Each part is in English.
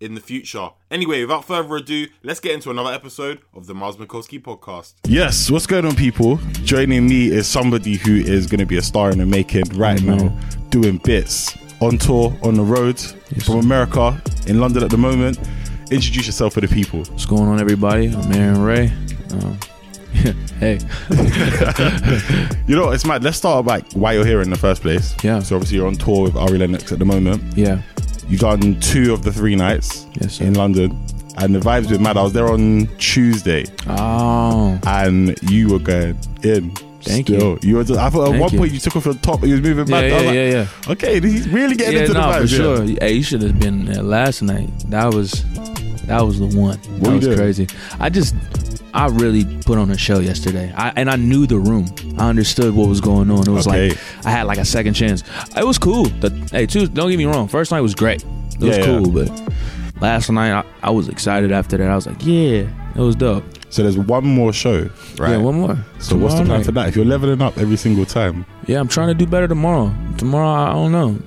in the future. Anyway, without further ado, let's get into another episode of the Miles Mikulski podcast. Yes, what's going on, people? Joining me is somebody who is going to be a star in the making right now, doing bits on tour, on the road, from America, in London at the moment. Introduce yourself to the people. What's going on, everybody? I'm Arin Ray. Hey. You know, it's mad. Let's start by why you're here in the first place. Yeah. So obviously you're on tour with Ari Lennox at the moment. Yeah. You've done 2 of the 3 nights in London, and the vibes were mad. I was there on Tuesday, and you were going in. Thank you. You were just, I thought at one point you took off your top and you was moving mad. I was like, okay, he's really getting into the vibes. For sure. Hey, you should have been there last night. That was the one. That was crazy. I really put on a show yesterday. And I knew the room. I understood what was going on. It was like, I had like a second chance. It was cool. Don't get me wrong. First night was great. It was cool, but last night I was excited after that. I was like, it was dope. So there's one more show, right? Yeah, one more. So tomorrow, what's the plan for that? If you're leveling up every single time. Yeah, I'm trying to do better tomorrow. Tomorrow, I don't know.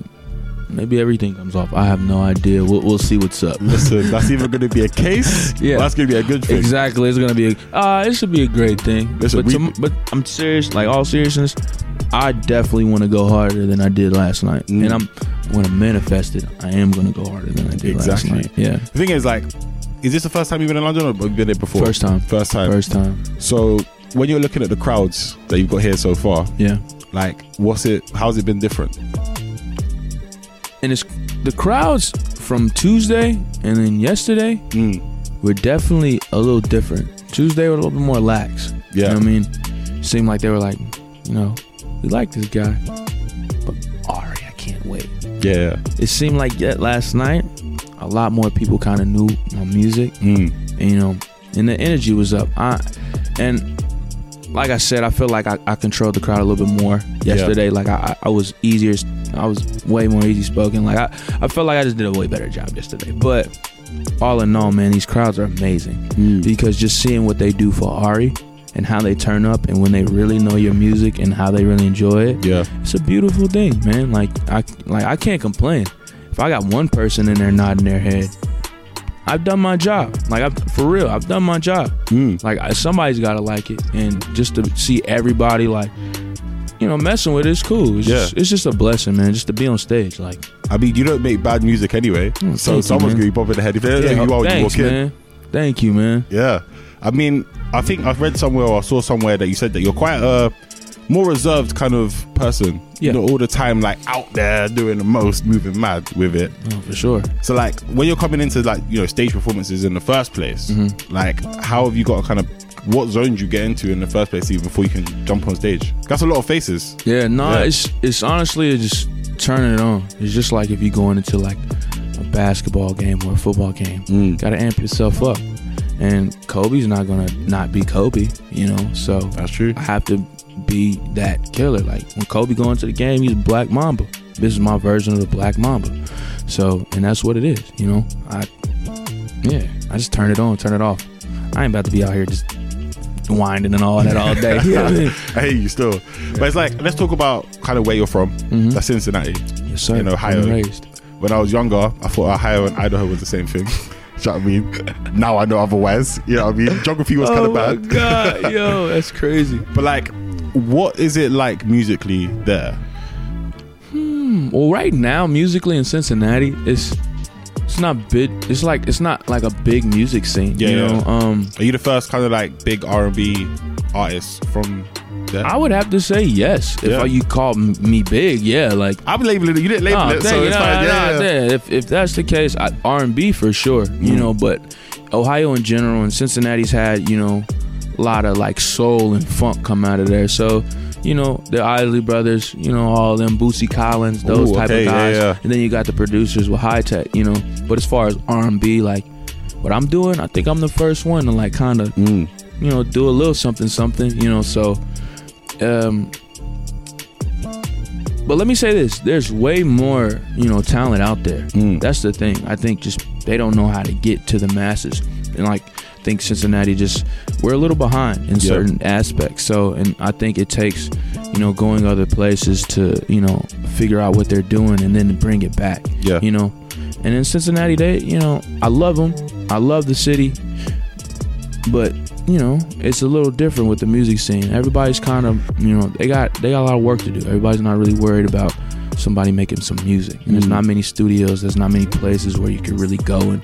Maybe everything comes off. I have no idea. We'll see what's up. Listen, that's either going to be a case. Yeah, that's going to be a good thing. Exactly. It's going to be. It should be a great thing. Listen, but I'm serious. Like, all seriousness, I definitely want to go harder than I did last night, and I'm going to manifest it. I am going to go harder than I did last night. Yeah. The thing is, like, is this the first time you've been in London, or have you been there before? First time. So when you're looking at the crowds that you've got here so far, like, what's it? How's it been different? And it's the crowds from Tuesday and then yesterday were definitely a little different. Tuesday were a little bit more lax. Yeah. You know what I mean? Seemed like they were like, you know, we like this guy, but Ari, I can't wait. Yeah. It seemed like last night, a lot more people kind of knew my music. And, you know, and the energy was up. And like I said, I feel like I controlled the crowd a little bit more yesterday. Like, I was easier. I was way more easy spoken. Like, I felt like I just did a way better job yesterday. But all in all, man, these crowds are amazing because just seeing what they do for Ari and how they turn up, and when they really know your music and how they really enjoy it, it's a beautiful thing, man. Like I can't complain. If I got one person in there nodding their head, I've done my job. Like, I've done my job. Like, somebody's gotta like it, and just to see everybody like, you know, messing with it's cool. It's just a blessing, man. Just to be on stage, like, I mean, you don't make bad music anyway, so someone's gonna be popping the head. If you are, you walk in. Thank you, man. Yeah, I mean, I think I've read somewhere or I saw somewhere that you said that you're quite a more reserved kind of person. Yeah. You know, all the time, like, out there doing the most, moving mad with it. Oh, for sure. So, like, when you're coming into, like, you know, stage performances in the first place, like, how have you got to kind of, what zone do you get into in the first place even before you can jump on stage? That's a lot of faces. It's honestly just turning it on. It's just like if you're going into, like, a basketball game or a football game. Gotta amp yourself up. And Kobe's not gonna not be Kobe, you know? So that's true. I have to be that killer. Like, when Kobe going to the game, he's Black Mamba. This is my version of the Black Mamba. So, and that's what it is, you know. I just turn it on, turn it off. I ain't about to be out here just winding and all that all day. I hate you still. But it's like, let's talk about kind of where you're from. That's Cincinnati. Yes, sir. You know, Ohio. When I was younger, I thought Ohio and Idaho was the same thing. You know what I mean? Now I know otherwise. You know what I mean? Geography was kind of bad. Oh my God, yo, that's crazy. But, like, what is it like musically there? Well, right now, musically in Cincinnati, it's not like a big music scene. Yeah, you know? Are you the first kind of, like, big R&B artist from there? I would have to say yes. If you call me big, like, I'm labeling it. You didn't label it, so it's fine. If that's the case, R&B for sure. You know, but Ohio in general and Cincinnati's had, you know, a lot of, like, soul and funk come out of there. So, you know, the Isley Brothers, you know, all them, Bootsy Collins, those type of guys. And then you got the producers with High Tech, you know. But as far as R&B, like, what I'm doing, I think I'm the first one to, like, kind of you know, do a little something, something, you know. So, but let me say this: there's way more, you know, talent out there. That's the thing. I think just they don't know how to get to the masses, and like I think Cincinnati just we're a little behind in certain aspects. So, and I think it takes, you know, going other places to, you know, figure out what they're doing and then bring it back. Yeah, you know. And in Cincinnati, they, you know, I love them. I love the city, but you know, it's a little different with the music scene. Everybody's kind of, you know, they got a lot of work to do. Everybody's not really worried about somebody making some music. And there's not many studios. There's not many places where you can really go and,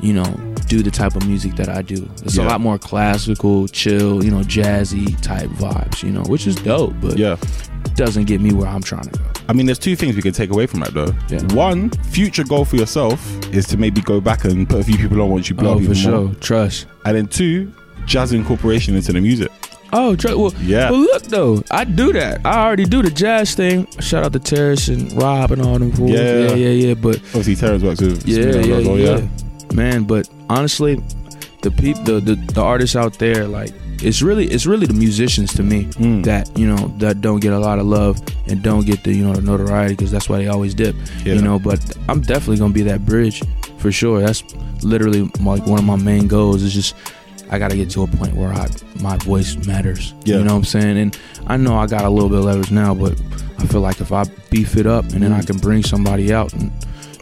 you know, do the type of music that I do. It's a lot more classical, chill, you know, jazzy type vibes, you know, which is dope, but it doesn't get me where I'm trying to go. I mean, there's two things we can take away from that, though. Yeah. One, future goal for yourself is to maybe go back and put a few people on once you blow up even more. Oh, for sure. Trust. And then two, jazz incorporation into the music. Oh, well, yeah. Well, look, though, I do that. I already do the jazz thing. Shout out to Terrence and Rob and all them fools. Yeah. But obviously, Terrence works with Spino. Man, but honestly, the artists out there, like, it's really the musicians to me that, you know, that don't get a lot of love and don't get the, you know, the notoriety, because that's why they always dip, you know. But I'm definitely gonna be that bridge for sure. That's literally like one of my main goals, is just I gotta get to a point where my voice matters. You know what I'm saying? And I know I got a little bit of leverage now, but I feel like if I beef it up and then I can bring somebody out, and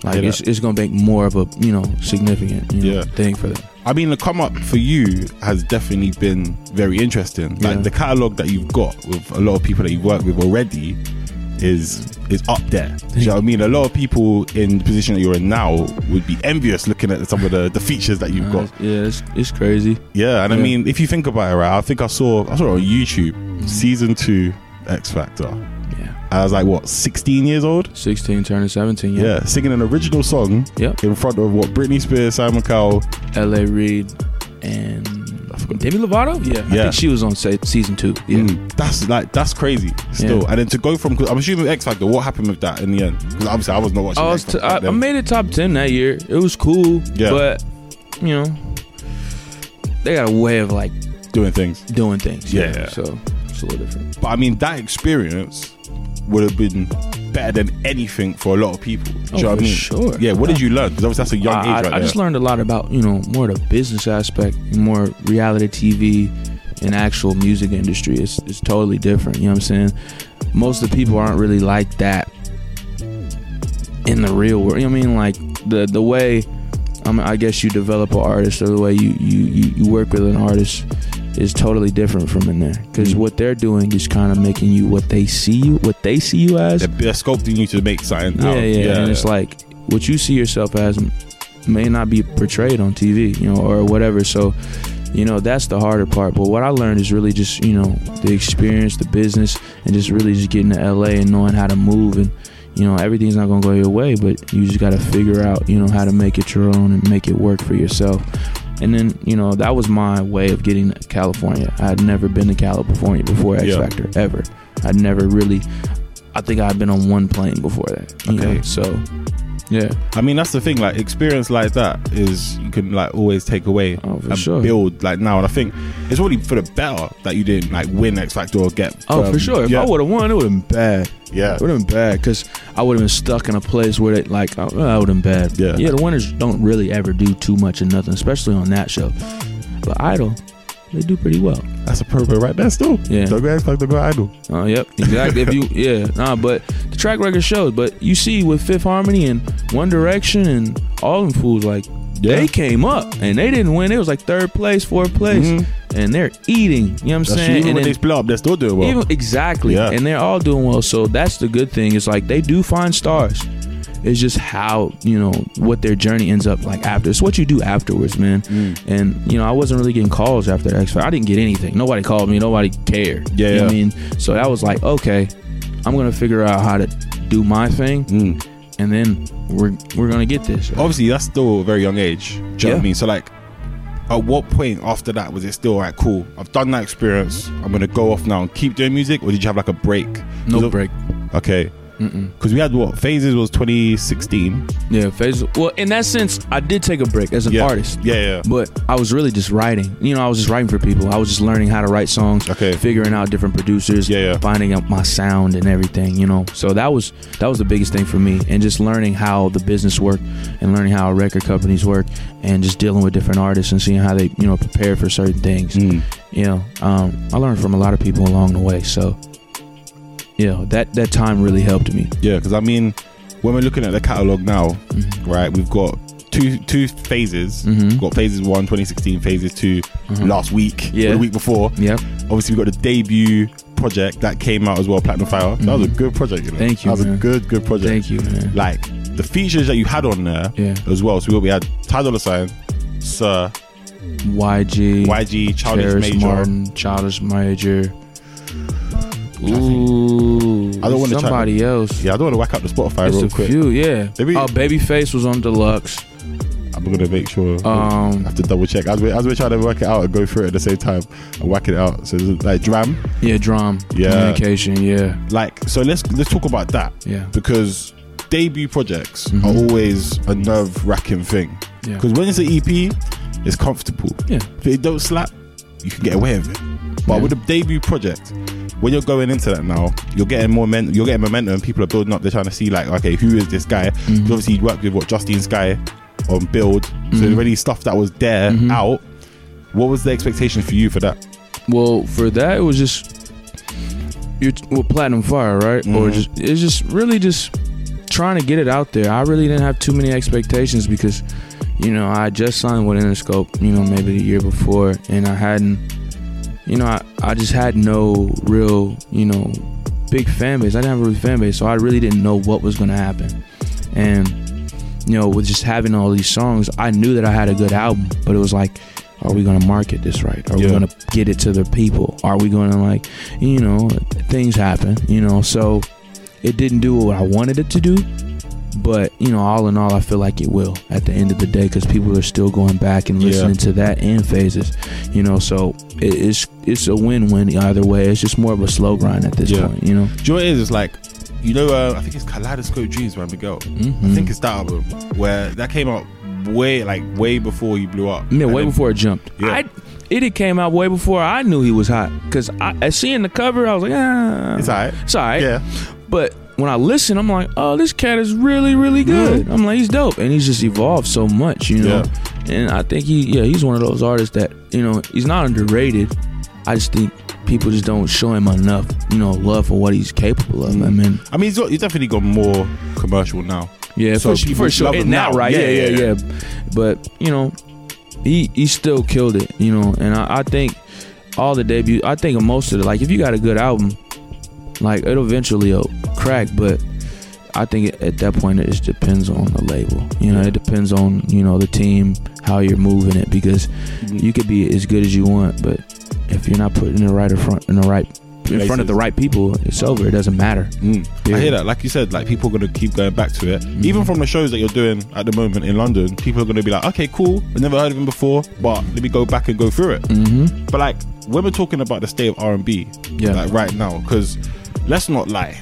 like it's gonna make more of a, you know, significant, you know, thing for that. I mean, the come up for you has definitely been very interesting. Like the catalog that you've got with a lot of people that you've worked with already is up there. Do you know what I mean? A lot of people in the position that you're in now would be envious looking at some of the features that you've got. Yeah, it's crazy. Yeah, and I mean, if you think about it, right? I think I saw on YouTube season 2 X Factor. I was like, what, 16 years old? 16, turning 17, yeah, singing an original song in front of, what, Britney Spears, Simon Cowell, L.A. Reid, and Demi Lovato? Yeah. I think she was on season 2. Yeah. That's crazy still. And then to go from, cause I'm assuming X Factor, what happened with that in the end? Because obviously I was not watching X Factor. I made it top 10 that year. It was cool, but, you know, they got a way of, like, doing things. Yeah. So it's a little different. But, I mean, that experience would have been better than anything for a lot of people. Do you know what I mean? Sure. Yeah. What did you learn? Because obviously that's a young age, right? I just learned a lot about, you know, more the business aspect, more reality TV, and actual music industry. It's totally different. You know what I'm saying? Most of the people aren't really like that in the real world. You know what I mean? Like the way, I mean, I guess you develop an artist, or the way you work with an artist, is totally different from in there, because what they're doing is kind of making you what they see you as. They're sculpting you to make something out. And it's like what you see yourself as may not be portrayed on TV, you know, or whatever. So, you know, that's the harder part. But what I learned is really just, you know, the experience, the business, and just really just getting to LA and knowing how to move. And, you know, everything's not gonna go your way, but you just gotta figure out, you know, how to make it your own and make it work for yourself. And then, you know, that was my way of getting to California. I had never been to California before X Factor, ever. I'd never really, I think I'd been on one plane before that. You know? So, yeah. I mean, that's the thing, like, experience like that is, you can, like, always take away and build, like, now. And I think it's really for the better that you didn't, like, win X Factor or get. For sure. If I would have won, it would have been bad. Yeah. It would have been bad, because I would have been stuck in a place where, it, like, I would have been bad. Yeah. Yeah, the winners don't really ever do too much of nothing, especially on that show. But Idol, they do pretty well. That's appropriate right there still. Yeah. Don't act like they're about Idol. Yep. Exactly. If you, but the track record shows. But you see with Fifth Harmony and One Direction and all them fools, like, they came up and they didn't win. It was like 3rd place, 4th place. And they're eating. You know what I'm saying? Even and when they split up, they're still doing well. Exactly. Yeah. And they're all doing well. So that's the good thing. It's like they do find stars. It's just how, you know, what their journey ends up like after. It's what you do afterwards, man. And, you know, I wasn't really getting calls after that X Factor. I didn't get anything. Nobody called me. Nobody cared. Yeah. You know what I mean? So that was like, okay, I'm going to figure out how to do my thing. And then we're going to get this. Right? Obviously, that's still a very young age. Do you know what I mean? So, like, at what point after that was it still, all right, cool, I've done that experience, I'm going to go off now and keep doing music? Or did you have, like, a break? No break. Okay. Because we had what? Phases was 2016. Yeah, Phases. Well, in that sense, I did take a break as an artist. Yeah. But I was really just writing. You know, I was just writing for people. I was just learning how to write songs. Okay. Figuring out different producers. Yeah. Finding out my sound and everything. You know, so that was the biggest thing for me, and just learning how the business worked, and learning how record companies work, and just dealing with different artists and seeing how they, you know, prepare for certain things. You know, I learned from a lot of people along the way. So. Yeah, that time really helped me. Yeah, because I mean, when we're looking at the catalog now, right? We've got two phases. We've got Phases 1, 2016, Phases 2 last week, or the week before. Yeah. Obviously, we got the debut project that came out as well, Platinum Fire. That was a good project. You know? Thank you. That was a good project. Thank you, man. Like the features that you had on there as well. So we had Ty Dolla Sign, Sir, YG, Childish Major. Ooh, I don't want to somebody else. Yeah, I don't want to whack up the Spotify it's real quick. Few, yeah. Babyface was on Deluxe. I'm gonna make sure. I have to double check as we're trying to work it out and go through it at the same time and whack it out. So like DRAM. Yeah, DRAM. Yeah, communication. Yeah. Like so, let's talk about that. Yeah, because debut projects are always a nerve-wracking thing. Yeah. Because when it's an EP, it's comfortable. Yeah. If it don't slap, you can get away with it. But with a debut project, when you're going into that now, you're getting more you're getting momentum. People are building up. They're trying to see like, okay, who is this guy? So obviously, you worked with what Justin Skye on Build. So already stuff that was there out. What was the expectation for you for that? Well, for that, it was just with Platinum Fire, right? Or it's just really trying to get it out there. I really didn't have too many expectations because, you know, I just signed with Interscope, you know, maybe the year before, and I hadn't. You know, I just had no real, you know, big fan base. I didn't have a real fan base, so I really didn't know what was going to happen. And, you know, with just having all these songs, I knew that I had a good album, but it was like, are we going to market this right? Are we going to get it to the people? Are we going to, like, you know, things happen, you know? So it didn't do what I wanted it to do, but, you know, all in all, I feel like it will at the end of the day, because people are still going back and listening to that and Phases, you know, so it's a win-win either way. It's just more of a slow grind at this point, you know. Do you know what it is? It's like, you know, I think it's Kaleidoscope Dreams by Miguel. I think it's that album where that came out way before he blew up. Yeah, way before it jumped. Yeah. It came out way before I knew he was hot, because I seeing the cover, I was like, it's all right. It's all right. Yeah. But when I listen, I'm like, oh, this cat is really, really good. I'm like, he's dope. And he's just evolved so much, you know. Yeah. And I think he's one of those artists that, you know, he's not underrated. I just think people just don't show him enough, you know, love for what he's capable of. I mean, he's definitely got more commercial now. Yeah, so for sure. And now, right? Yeah. But, you know, he still killed it, you know. And I think all the debut, I think most of it, like, if you got a good album, like, it'll eventually crack, but I think at that point it just depends on the label. You know, it depends on, you know, the team, how you're moving it, because you could be as good as you want, but if you're not putting the right in front of the right people, it's over. It doesn't matter. I hear that. Like you said, like, people are going to keep going back to it. Even from the shows that you're doing at the moment in London, people are going to be like, okay, cool, I've never heard of him before, but let me go back and go through it. But like, when we're talking about the state of R&B, like right now, because let's not lie,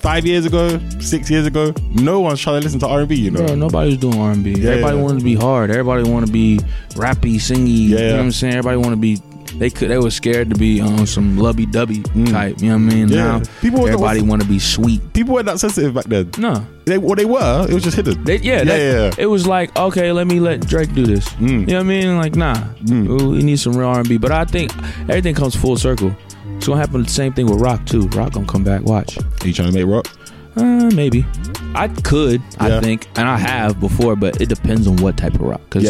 5 years ago, 6 years ago, no one's trying to listen to R&B, you know? Bro, nobody's doing R&B. Yeah, everybody wanted to be hard. Everybody wanted to be rappy, singy. Yeah. You know what I'm saying? Everybody wanted to be... They were scared to be on some lovey-dubby type, you know what I mean? Yeah. Now, everybody want to be sweet. People weren't that sensitive back then. No. They were. It was just hidden. It was like, okay, let Drake do this. You know what I mean? Like, nah. We need some real R&B. But I think everything comes full circle. It's gonna happen the same thing with rock too. Rock gonna come back. Watch. Are you trying to make rock? Maybe. I could. Yeah. I think, and I have before, but it depends on what type of rock. Because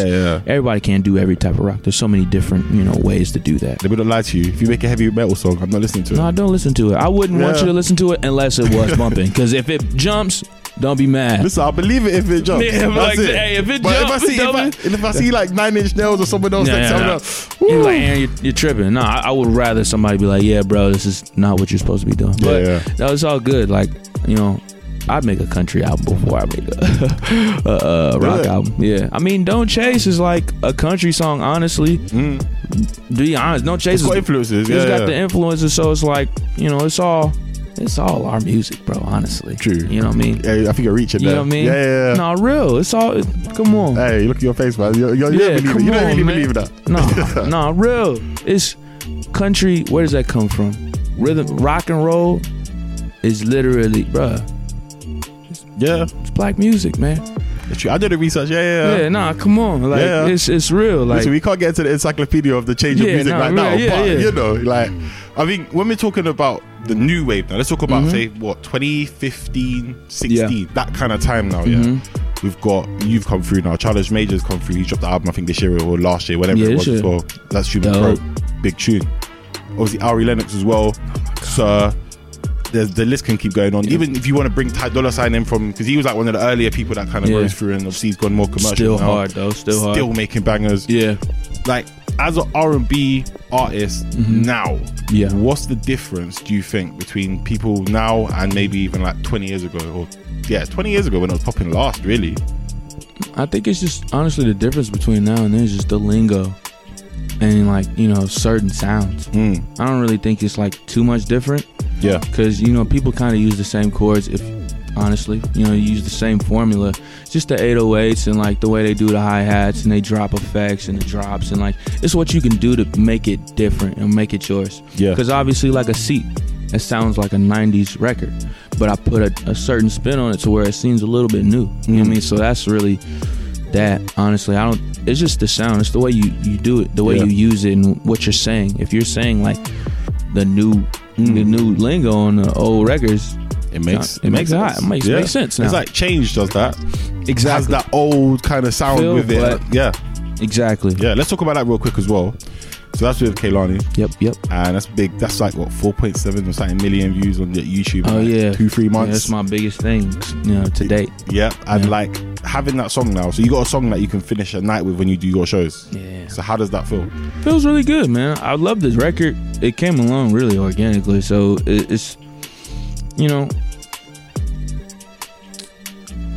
everybody can't do every type of rock. There's so many different, you know, ways to do that. Let me not lie to you. If you make a heavy metal song, I'm not listening to it. No, I don't listen to it. I wouldn't want you to listen to it unless it was bumping. Because if it jumps, don't be mad. Listen, I believe it if it jumps. Yeah, like, it. Hey, if it jumps, if I see like Nine Inch Nails or someone else, you're like, Aaron, you're tripping. No, I would rather somebody be like, yeah, bro, this is not what you're supposed to be doing. But no, it's all good. Like, you know, I'd make a country album before I make a rock album. Yeah, I mean, Don't Chase is like a country song, honestly. Be honest, Don't Chase it's got influences. It's got the influences, so it's like, you know, it's all It's all our music, bro, honestly. True. You know what I mean? Hey, I think you're reaching there. You know what I mean? Yeah, yeah. No, real. It's all, come on. Hey, look at your face, man. You don't really believe that. No, no, real. It's country. Where does that come from? Rhythm, rock and roll is literally, bruh. Yeah. It's black music, man. I did the research. Yeah, nah, come on. Like, yeah. It's real. Like, listen, we can't get to the encyclopedia of the change of music right now, but you know, like, I think when we're talking about the new wave now, let's talk about, say, what, 2015, 16, that kind of time now, We've got, you've come through now, Childish Major's come through, he dropped the album, I think this year or last year, whatever it was as well. That's Human Pro, big tune. Obviously, Ari Lennox as well, Sir. The list can keep going on. Yeah. Even if you want to bring Ty Dolla Sign in from, because he was like one of the earlier people that kind of rose through, and obviously he's gone more commercial. Still hard though, still making bangers. Yeah, like as an R&B artist now, what's the difference do you think between people now and maybe even like 20 years ago, or 20 years ago when it was popping last? Really, I think it's just honestly the difference between now and then is just the lingo and like, you know, certain sounds. I don't really think it's like too much different. Yeah, because, you know, people kind of use the same chords, if honestly, you know, you use the same formula. It's just the 808s and like the way they do the hi-hats and they drop effects and the drops, and like it's what you can do to make it different and make it yours. Yeah, because obviously like a Seat, it sounds like a 90s record, but I put a certain spin on it to where it seems a little bit new. You know what I mean? So that's really that, honestly. I don't, it's just the sound, it's the way you do it, the way you use it, and what you're saying. If you're saying like the new lingo on the old records, it makes sense now. It's like Change does that. Exactly. It has that old kind of sound with it. Like, yeah. Exactly. Yeah, let's talk about that real quick as well. So that's with Kehlani. Yep. And that's big. That's like, what, 4.7 or something million views on YouTube in 2-3 months. Yeah, that's my biggest thing, you know, to date. Yeah, and like having that song now. So you got a song that you can finish a night with when you do your shows. Yeah. So how does that feel? Feels really good, man. I love this record. It came along really organically. So it's, you know,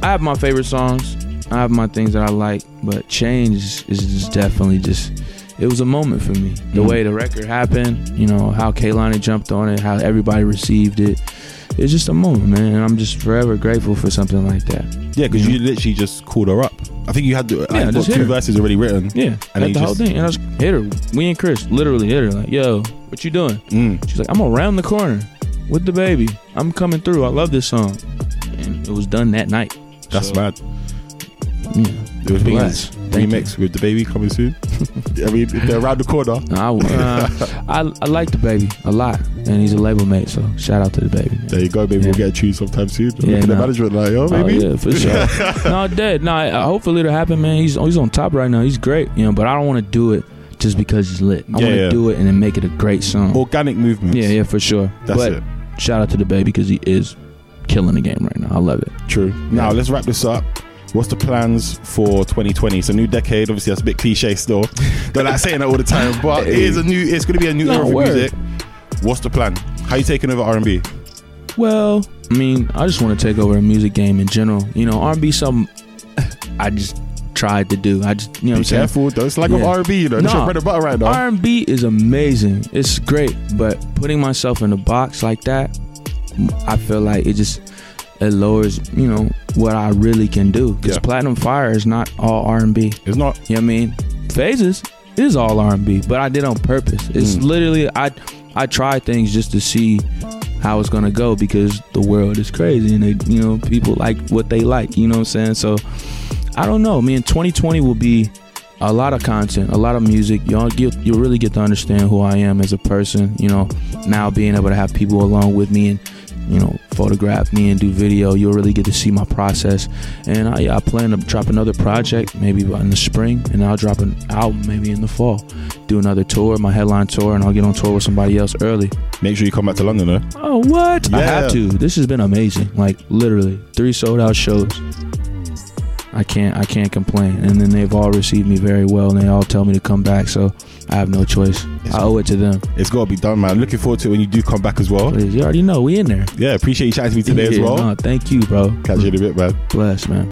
I have my favorite songs. I have my things that I like, but Change is just definitely just, it was a moment for me. The way the record happened, you know, how Kehlani jumped on it, how everybody received it. It's just a moment, man, and I'm just forever grateful for something like that. Yeah, because you literally just called her up. I think you had two verses already written. Yeah, and the whole thing. And I just hit her. We and Chris literally hit her like, yo, what you doing? She's like, I'm around the corner with DaBaby. I'm coming through. I love this song. And it was done that night. That's mad. Yeah. It was remix with DaBaby coming soon. I mean, they're around the corner. I like DaBaby a lot, and he's a label mate, so shout out to DaBaby. There you go, baby. We'll get a tune sometime soon. Look at the management like, yo, baby. Oh, yeah, for sure. Hopefully it'll happen, man. He's on top right now. He's great, you know. But I don't want to do it just because he's lit. I want to do it and then make it a great song. Organic movements. Yeah, for sure. But shout out to DaBaby because he is killing the game right now. I love it. True. Now let's wrap this up. What's the plans for 2020? It's a new decade. Obviously, that's a bit cliche still. Don't like saying that all the time, but it's going to be a new era of music. What's the plan? How are you taking over R&B? Well, I mean, I just want to take over the music game in general. You know, R&B is something I just tried to do. I just, you know what I'm saying? Be careful, though. It's like an R&B, you know. It's your bread and butter right now. R&B is amazing. It's great, but putting myself in a box like that, I feel like it just... it lowers, you know, what I really can do. Because Platinum Fire is not all R&B. It's not. You know what I mean? Phases is all R&B, but I did on purpose. It's literally, I try things just to see how it's going to go, because the world is crazy and, they, you know, people like what they like. You know what I'm saying? So, I don't know. I mean, 2020 will be a lot of content, a lot of music. You'll really get to understand who I am as a person, you know, now being able to have people along with me and, you know, photograph me and do video. You'll really get to see my process. And I plan to drop another project maybe in the spring, and I'll drop an album maybe in the fall, do another tour, my headline tour, and I'll get on tour with somebody else early. Make sure you come back to London though. Oh, what? Yeah. I have to. This has been amazing. Like, literally 3 sold out shows. I can't complain. And then they've all received me very well, and they all tell me to come back, so I have no choice. I owe it to them. It's got to be done, man. Looking forward to it when you do come back as well. Please, you already know, we in there. Yeah, appreciate you chatting to me today as well. No, thank you, bro. Catch you in a bit, man. Bless, man.